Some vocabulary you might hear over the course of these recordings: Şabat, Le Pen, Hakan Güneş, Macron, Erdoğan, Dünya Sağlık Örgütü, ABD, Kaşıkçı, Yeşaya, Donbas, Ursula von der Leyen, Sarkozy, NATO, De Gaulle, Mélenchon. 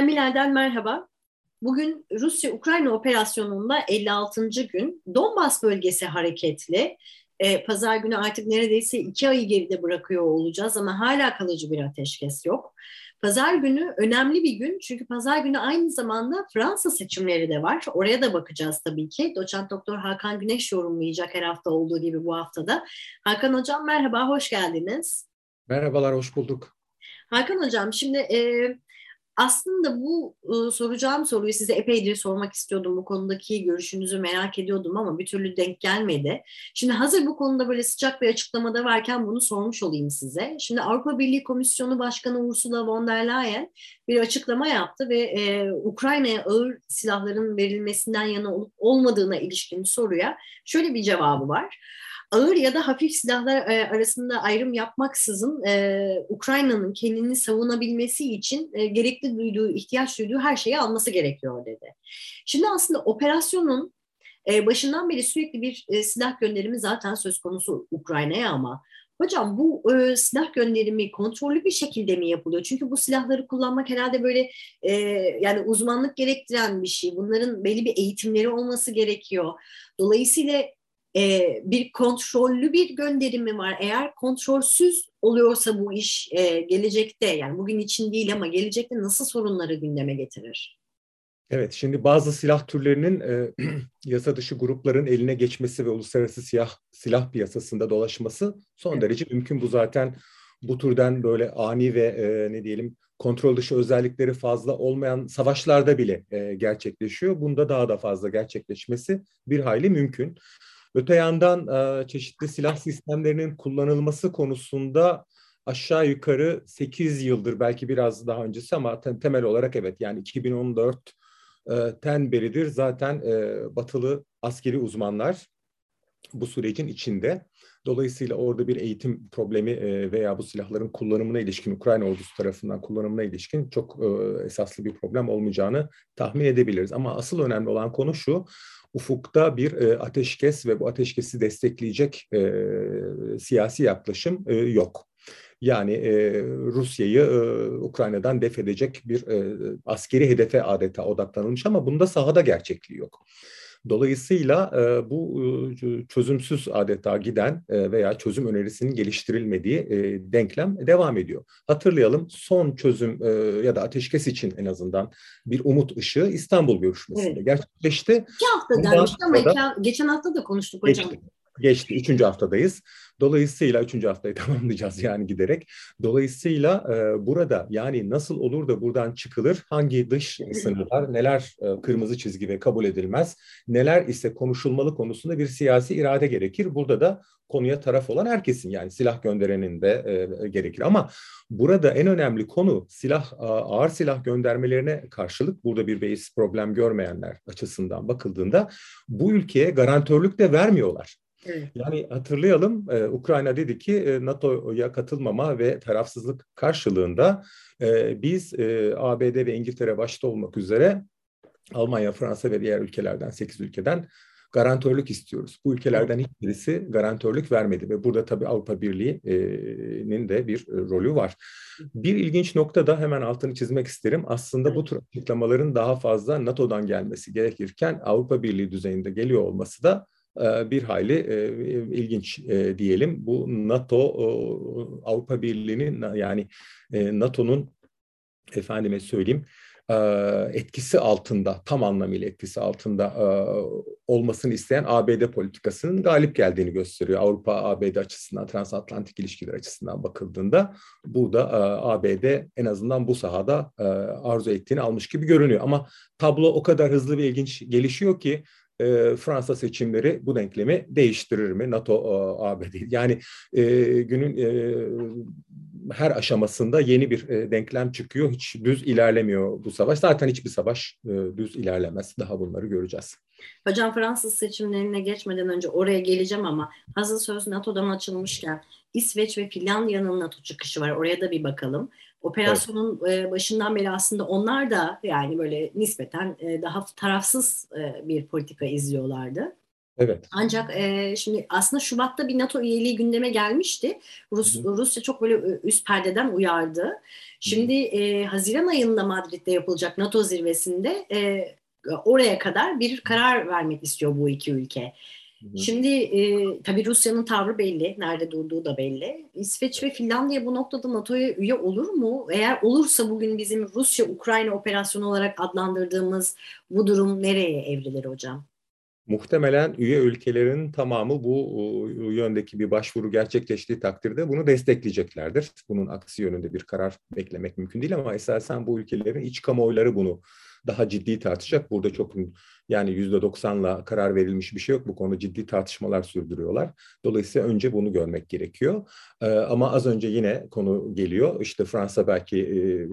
Gündemliler'den merhaba. Bugün Rusya-Ukrayna operasyonunda 56. gün Donbas bölgesi hareketli. Pazar günü artık neredeyse 2 ayı geride bırakıyor olacağız ama hala kalıcı bir ateşkes yok. Pazar günü önemli bir gün çünkü pazar günü aynı zamanda Fransa seçimleri de var. Oraya da bakacağız tabii ki. Doçent Doktor Hakan Güneş yorumlayacak her hafta olduğu gibi bu haftada. Hakan Hocam merhaba, hoş geldiniz. Merhabalar, hoş bulduk. Hakan Hocam şimdi... Aslında bu soracağım soruyu size epeydir sormak istiyordum. Bu konudaki görüşünüzü merak ediyordum ama bir türlü denk gelmedi. Şimdi hazır bu konuda böyle sıcak bir açıklamada varken bunu sormuş olayım size. Şimdi Avrupa Birliği Komisyonu Başkanı Ursula von der Leyen bir açıklama yaptı ve Ukrayna'ya ağır silahların verilmesinden yana olup olmadığına ilişkin soruya şöyle bir cevabı var. Ağır ya da hafif silahlar arasında ayrım yapmaksızın Ukrayna'nın kendini savunabilmesi için gerekli duyduğu, ihtiyaç duyduğu her şeyi alması gerekiyor dedi. Şimdi aslında operasyonun başından beri sürekli bir silah gönderimi zaten söz konusu Ukrayna'ya ama hocam bu silah gönderimi kontrollü bir şekilde mi yapılıyor? Çünkü bu silahları kullanmak herhalde böyle yani uzmanlık gerektiren bir şey. Bunların belli bir eğitimleri olması gerekiyor. Dolayısıyla bir kontrollü bir gönderimi var. Eğer kontrolsüz oluyorsa bu iş gelecekte, yani bugün için değil ama gelecekte nasıl sorunları gündeme getirir? Evet, şimdi bazı silah türlerinin yasa dışı grupların eline geçmesi ve uluslararası silah piyasasında dolaşması son derece mümkün. Bu zaten bu türden böyle ani ve kontrol dışı özellikleri fazla olmayan savaşlarda bile gerçekleşiyor. Bunda daha da fazla gerçekleşmesi bir hayli mümkün. Öte yandan çeşitli silah sistemlerinin kullanılması konusunda aşağı yukarı 8 yıldır, belki biraz daha öncesi ama temel olarak evet, yani 2014'ten beridir zaten batılı askeri uzmanlar bu sürecin içinde. Dolayısıyla orada bir eğitim problemi veya bu silahların kullanımına ilişkin, Ukrayna ordusu tarafından kullanımına ilişkin çok esaslı bir problem olmayacağını tahmin edebiliriz. Ama asıl önemli olan konu şu: ufukta bir ateşkes ve bu ateşkesi destekleyecek siyasi yaklaşım yok. Yani Rusya'yı Ukrayna'dan def edecek bir askeri hedefe adeta odaklanılmış ama bunda sahada gerçekliği yok. Dolayısıyla bu çözümsüz adeta giden veya çözüm önerisinin geliştirilmediği denklem devam ediyor. Hatırlayalım, son çözüm ya da ateşkes için en azından bir umut ışığı İstanbul görüşmesinde gerçekleşti. 2 hafta denmişti ama geçen hafta da konuştuk hocam. Geçti. 3. haftadayız. Dolayısıyla 3. haftayı tamamlayacağız yani giderek. Dolayısıyla burada yani nasıl olur da buradan çıkılır, hangi dış sınırlar, neler kırmızı çizgi ve kabul edilmez, neler ise konuşulmalı konusunda bir siyasi irade gerekir. Burada da konuya taraf olan herkesin, yani silah gönderenin de gerekir. Ama burada en önemli konu ağır silah göndermelerine karşılık, burada bir beis problem görmeyenler açısından bakıldığında bu ülkeye garantörlük de vermiyorlar. Yani hatırlayalım, Ukrayna dedi ki NATO'ya katılmama ve tarafsızlık karşılığında biz ABD ve İngiltere başta olmak üzere Almanya, Fransa ve diğer ülkelerden, 8 ülkeden garantörlük istiyoruz. Bu ülkelerden hiçbirisi garantörlük vermedi ve burada tabii Avrupa Birliği'nin de bir rolü var. Bir ilginç nokta da hemen altını çizmek isterim. Aslında bu tür açıklamaların daha fazla NATO'dan gelmesi gerekirken Avrupa Birliği düzeyinde geliyor olması da bir hayli ilginç diyelim. Bu NATO, Avrupa Birliği'nin, yani NATO'nun etkisi altında, tam anlamıyla etkisi altında olmasını isteyen ABD politikasının galip geldiğini gösteriyor. Avrupa-ABD açısından, transatlantik ilişkiler açısından bakıldığında burada ABD en azından bu sahada arzu ettiğini almış gibi görünüyor. Ama tablo o kadar hızlı ve ilginç gelişiyor ki Fransa seçimleri bu denklemi değiştirir mi? NATO, ABD. Yani günün her aşamasında yeni bir denklem çıkıyor. Hiç düz ilerlemiyor bu savaş. Zaten hiçbir savaş düz ilerlemez. Daha bunları göreceğiz. Hocam Fransız seçimlerine geçmeden önce oraya geleceğim ama hazır söz NATO'dan açılmışken İsveç ve Finlandiya'nın NATO çıkışı var. Oraya da bir bakalım. Operasyonun başından beri aslında onlar da yani böyle nispeten daha tarafsız bir politika izliyorlardı. Evet. Ancak şimdi aslında Şubat'ta bir NATO üyeliği gündeme gelmişti. Rusya çok böyle üst perdeden uyardı. Şimdi Haziran ayında Madrid'de yapılacak NATO zirvesinde oraya kadar bir karar vermek istiyor bu iki ülke. Şimdi tabii Rusya'nın tavrı belli, nerede durduğu da belli. İsveç ve Finlandiya bu noktada NATO'ya üye olur mu? Eğer olursa bugün bizim Rusya-Ukrayna operasyonu olarak adlandırdığımız bu durum nereye evrilir hocam? Muhtemelen üye ülkelerin tamamı bu yöndeki bir başvuru gerçekleştiği takdirde bunu destekleyeceklerdir. Bunun aksi yönünde bir karar beklemek mümkün değil ama esasen bu ülkelerin iç kamuoyları bunu daha ciddi tartışacak. Burada çok yani %90'la karar verilmiş bir şey yok. Bu konuda ciddi tartışmalar sürdürüyorlar. Dolayısıyla önce bunu görmek gerekiyor. Ama az önce yine konu geliyor. İşte Fransa belki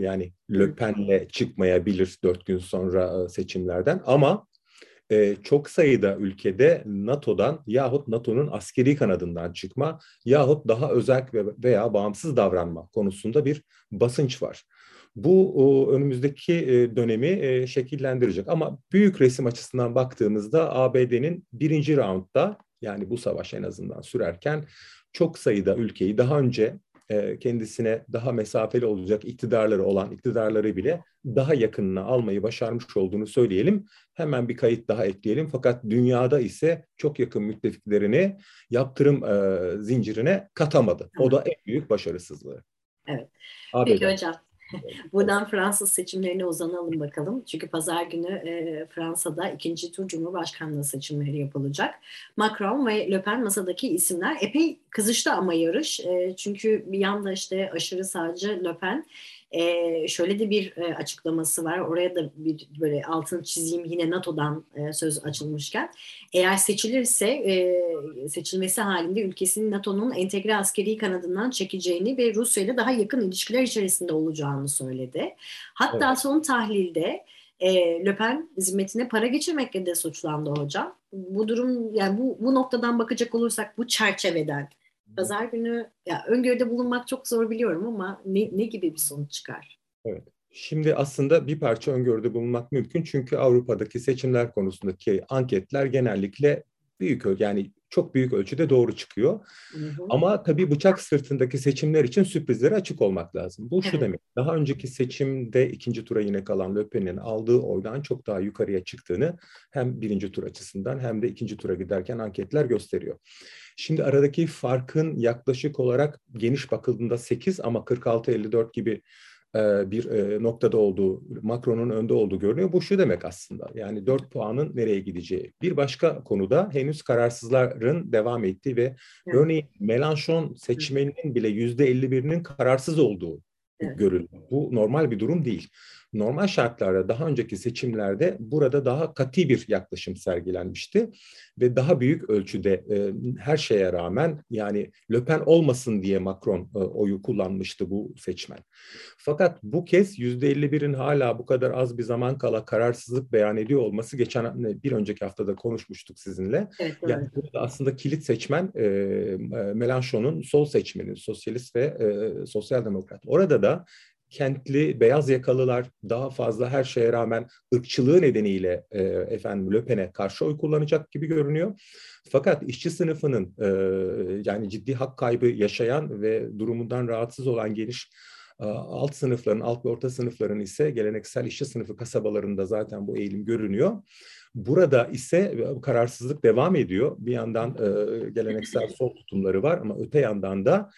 yani Le Pen'le çıkmayabilir 4 gün sonra seçimlerden ama çok sayıda ülkede NATO'dan yahut NATO'nun askeri kanadından çıkma yahut daha özerk veya bağımsız davranma konusunda bir basınç var. Bu önümüzdeki dönemi şekillendirecek ama büyük resim açısından baktığımızda ABD'nin birinci raundda yani bu savaş en azından sürerken çok sayıda ülkeyi daha önce kendisine daha mesafeli olacak iktidarları olan iktidarları bile daha yakınına almayı başarmış olduğunu söyleyelim. Hemen bir kayıt daha ekleyelim. Fakat dünyada ise çok yakın müttefiklerini yaptırım zincirine katamadı. O da en büyük başarısızlığı. Evet. Peki hocam. Buradan Fransız seçimlerine uzanalım bakalım. Çünkü pazar günü Fransa'da 2. tur Cumhurbaşkanlığı seçimleri yapılacak. Macron ve Le Pen masadaki isimler epey kızıştı ama yarış. Çünkü bir yanda işte aşırı sağcı Le Pen şöyle de bir açıklaması var. Oraya da bir böyle altını çizeyim yine NATO'dan söz açılmışken. Eğer seçilirse seçilmesi halinde ülkesinin NATO'nun entegre askeri kanadından çekeceğini ve Rusya ile daha yakın ilişkiler içerisinde olacağını söyledi. Hatta evet. Son tahlilde Le Pen hizmetine para geçirmekle de suçlandı hocam. Bu durum yani bu noktadan bakacak olursak bu çerçeveden. Pazar günü ya öngörüde bulunmak çok zor biliyorum ama ne gibi bir sonuç çıkar? Evet. Şimdi aslında bir parça öngörüde bulunmak mümkün çünkü Avrupa'daki seçimler konusundaki anketler genellikle çok büyük ölçüde doğru çıkıyor. Hı-hı. Ama tabii bıçak sırtındaki seçimler için sürprizlere açık olmak lazım. Bu şu demek, daha önceki seçimde 2. tura yine kalan Le Pen'in aldığı oydan çok daha yukarıya çıktığını hem 1. tur açısından hem de 2. tura giderken anketler gösteriyor. Şimdi aradaki farkın yaklaşık olarak geniş bakıldığında 8 ama 46-54 gibi bir noktada olduğu, Macron'un önde olduğu görünüyor. Bu şu demek aslında, yani 4 puanın nereye gideceği. Bir başka konuda henüz kararsızların devam ettiği ve örneğin Mélenchon seçmeninin bile %51'inin kararsız olduğu görülüyor. Bu normal bir durum değil. Normal şartlarda daha önceki seçimlerde burada daha katı bir yaklaşım sergilenmişti ve daha büyük ölçüde her şeye rağmen yani Le Pen olmasın diye Macron oyu kullanmıştı bu seçmen. Fakat bu kez %51'in hala bu kadar az bir zaman kala kararsızlık beyan ediyor olması bir önceki haftada konuşmuştuk sizinle. Evet, yani burada aslında kilit seçmen Mélenchon'un sol seçmeni, sosyalist ve sosyal demokrat. Orada da kentli, beyaz yakalılar daha fazla her şeye rağmen ırkçılığı nedeniyle Le Pen'e karşı oy kullanacak gibi görünüyor. Fakat işçi sınıfının yani ciddi hak kaybı yaşayan ve durumundan rahatsız olan geniş alt sınıfların, alt ve orta sınıfların ise geleneksel işçi sınıfı kasabalarında zaten bu eğilim görünüyor. Burada ise kararsızlık devam ediyor. Bir yandan geleneksel sol tutumları var ama öte yandan da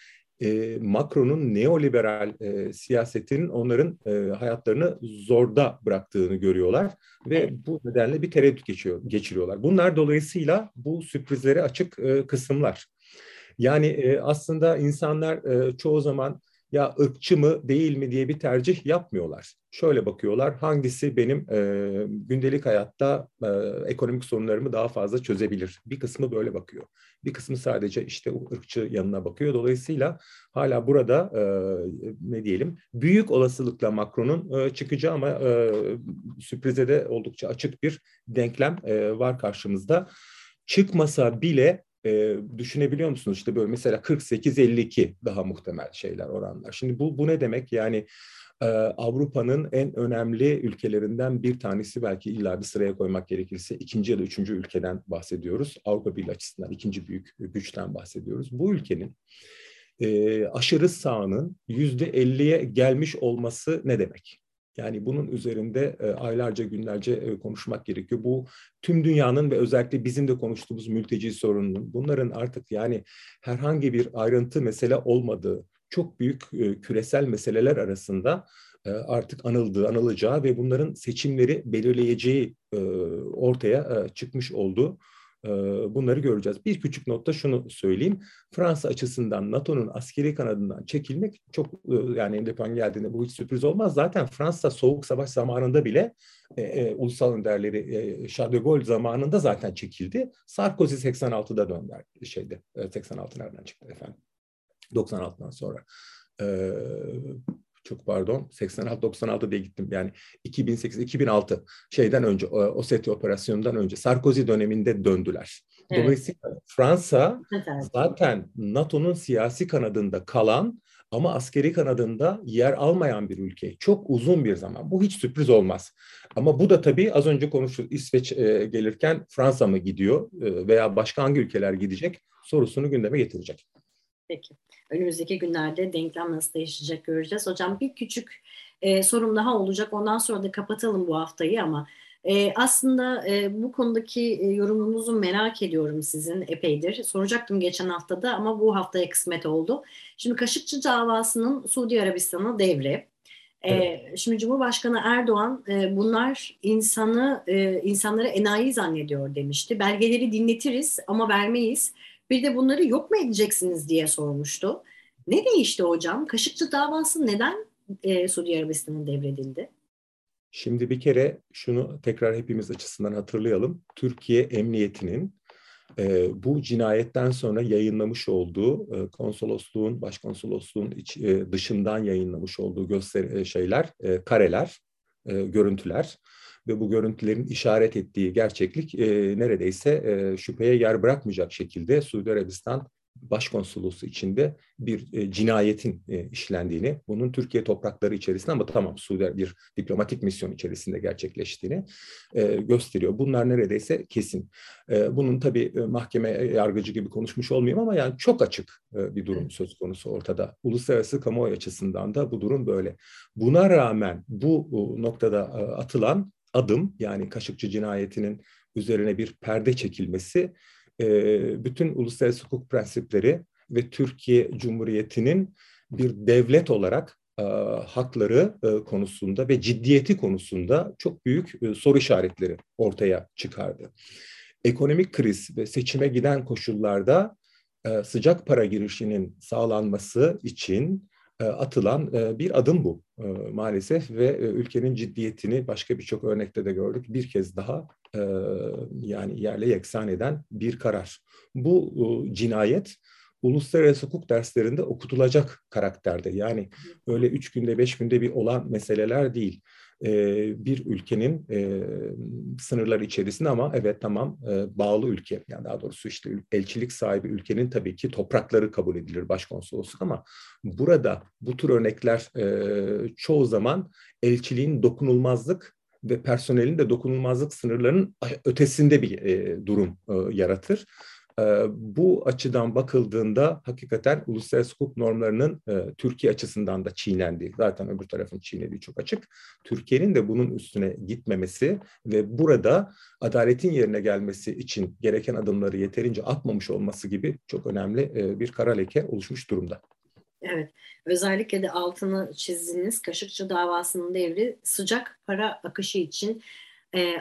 Macron'un neoliberal siyasetinin onların hayatlarını zorda bıraktığını görüyorlar ve bu nedenle bir tereddüt geçiriyorlar. Bunlar dolayısıyla bu sürprizlere açık kısımlar. Yani aslında insanlar çoğu zaman ya ırkçı mı değil mi diye bir tercih yapmıyorlar. Şöyle bakıyorlar, hangisi benim gündelik hayatta ekonomik sorunlarımı daha fazla çözebilir? Bir kısmı böyle bakıyor. Bir kısmı sadece işte ırkçı yanına bakıyor. Dolayısıyla hala burada büyük olasılıkla Macron'un çıkacağı ama sürprize de oldukça açık bir denklem var karşımızda. Çıkmasa bile düşünebiliyor musunuz? İşte böyle mesela 48-52 daha muhtemel şeyler oranlar. Şimdi bu ne demek? Yani Avrupa'nın en önemli ülkelerinden bir tanesi, belki illa bir sıraya koymak gerekirse ikinci ya da üçüncü ülkeden bahsediyoruz. Avrupa Birliği açısından ikinci büyük güçten bahsediyoruz. Bu ülkenin aşırı sağının %50'ye gelmiş olması ne demek? Yani bunun üzerinde aylarca, günlerce konuşmak gerekiyor. Bu tüm dünyanın ve özellikle bizim de konuştuğumuz mülteci sorununun, bunların artık yani herhangi bir ayrıntı mesele olmadığı, çok büyük küresel meseleler arasında artık anılacağı ve bunların seçimleri belirleyeceği ortaya çıkmış oldu. Bunları göreceğiz. Bir küçük notta şunu söyleyeyim. Fransa açısından NATO'nun askeri kanadından çekilmek çok, yani Le Pen geldiğinde bu hiç sürpriz olmaz. Zaten Fransa Soğuk Savaş zamanında bile ulusal önderleri De Gaulle zamanında zaten çekildi. Sarkozy 86'da döndü. 86 nereden çıktı efendim? 96'dan sonra. Çok pardon, 86-96 diye gittim. Yani 2008-2006 şeyden önce, Ossetya operasyonundan önce Sarkozy döneminde döndüler. Evet. Dolayısıyla Fransa zaten NATO'nun siyasi kanadında kalan ama askeri kanadında yer almayan bir ülke. Çok uzun bir zaman. Bu hiç sürpriz olmaz. Ama bu da tabii az önce konuştuk. İsveç gelirken Fransa mı gidiyor veya başka hangi ülkeler gidecek sorusunu gündeme getirecek. Peki. Önümüzdeki günlerde denklem nasıl değişecek göreceğiz. Hocam bir küçük sorum daha olacak. Ondan sonra da kapatalım bu haftayı ama aslında bu konudaki yorumunuzu merak ediyorum sizin epeydir. Soracaktım geçen haftada ama bu haftaya kısmet oldu. Şimdi Kaşıkçı davasının Suudi Arabistan'a devri. Evet. Şimdi Cumhurbaşkanı Erdoğan bunlar insanları enayi zannediyor demişti. Belgeleri dinletiriz ama vermeyiz. Bir de bunları yok mu edeceksiniz diye sormuştu. Ne değişti hocam? Kaşıkçı davası neden Suudi Arabistan'a devredildi? Şimdi bir kere şunu tekrar hepimiz açısından hatırlayalım. Türkiye Emniyeti'nin bu cinayetten sonra yayınlamış olduğu konsolosluğun, başkonsolosluğun dışından yayınlamış olduğu kareler, görüntüler ve bu görüntülerin işaret ettiği gerçeklik neredeyse şüpheye yer bırakmayacak şekilde Suudi Arabistan Başkonsolosu içinde bir cinayetin işlendiğini, bunun Türkiye toprakları içerisinde ama tamam Suudi bir diplomatik misyon içerisinde gerçekleştiğini gösteriyor. Bunlar neredeyse kesin. Bunun tabii mahkeme yargıcı gibi konuşmuş olmayayım ama yani çok açık bir durum söz konusu ortada. Uluslararası kamuoyu açısından da bu durum böyle. Buna rağmen bu noktada atılan adım, yani Kaşıkçı cinayetinin üzerine bir perde çekilmesi, bütün uluslararası hukuk prensipleri ve Türkiye Cumhuriyeti'nin bir devlet olarak hakları konusunda ve ciddiyeti konusunda çok büyük soru işaretleri ortaya çıkardı. Ekonomik kriz ve seçime giden koşullarda sıcak para girişinin sağlanması için atılan bir adım bu maalesef ve ülkenin ciddiyetini başka birçok örnekte de gördük. Bir kez daha yani yerle yeksan eden bir karar. Bu cinayet uluslararası hukuk derslerinde okutulacak karakterde. Yani öyle 3 günde 5 günde bir olan meseleler değil. Bir ülkenin sınırları içerisinde ama evet tamam bağlı ülke, yani daha doğrusu işte elçilik sahibi ülkenin tabii ki toprakları kabul edilir, başkonsolosluk, ama burada bu tür örnekler çoğu zaman elçiliğin dokunulmazlık ve personelin de dokunulmazlık sınırlarının ötesinde bir durum yaratır. Bu açıdan bakıldığında hakikaten uluslararası hukuk normlarının Türkiye açısından da çiğnendiği, zaten öbür tarafın çiğnediği çok açık. Türkiye'nin de bunun üstüne gitmemesi ve burada adaletin yerine gelmesi için gereken adımları yeterince atmamış olması gibi çok önemli bir kara leke oluşmuş durumda. Evet, özellikle de altını çizdiğiniz Kaşıkçı davasının devri sıcak para akışı için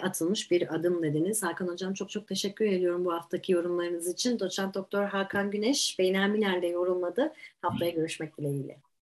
atılmış bir adım dediniz. Hakan Hocam çok teşekkür ediyorum bu haftaki yorumlarınız için. Doçent Doktor Hakan Güneş, Beynelmiler'de yorumladı. Haftaya görüşmek dileğiyle.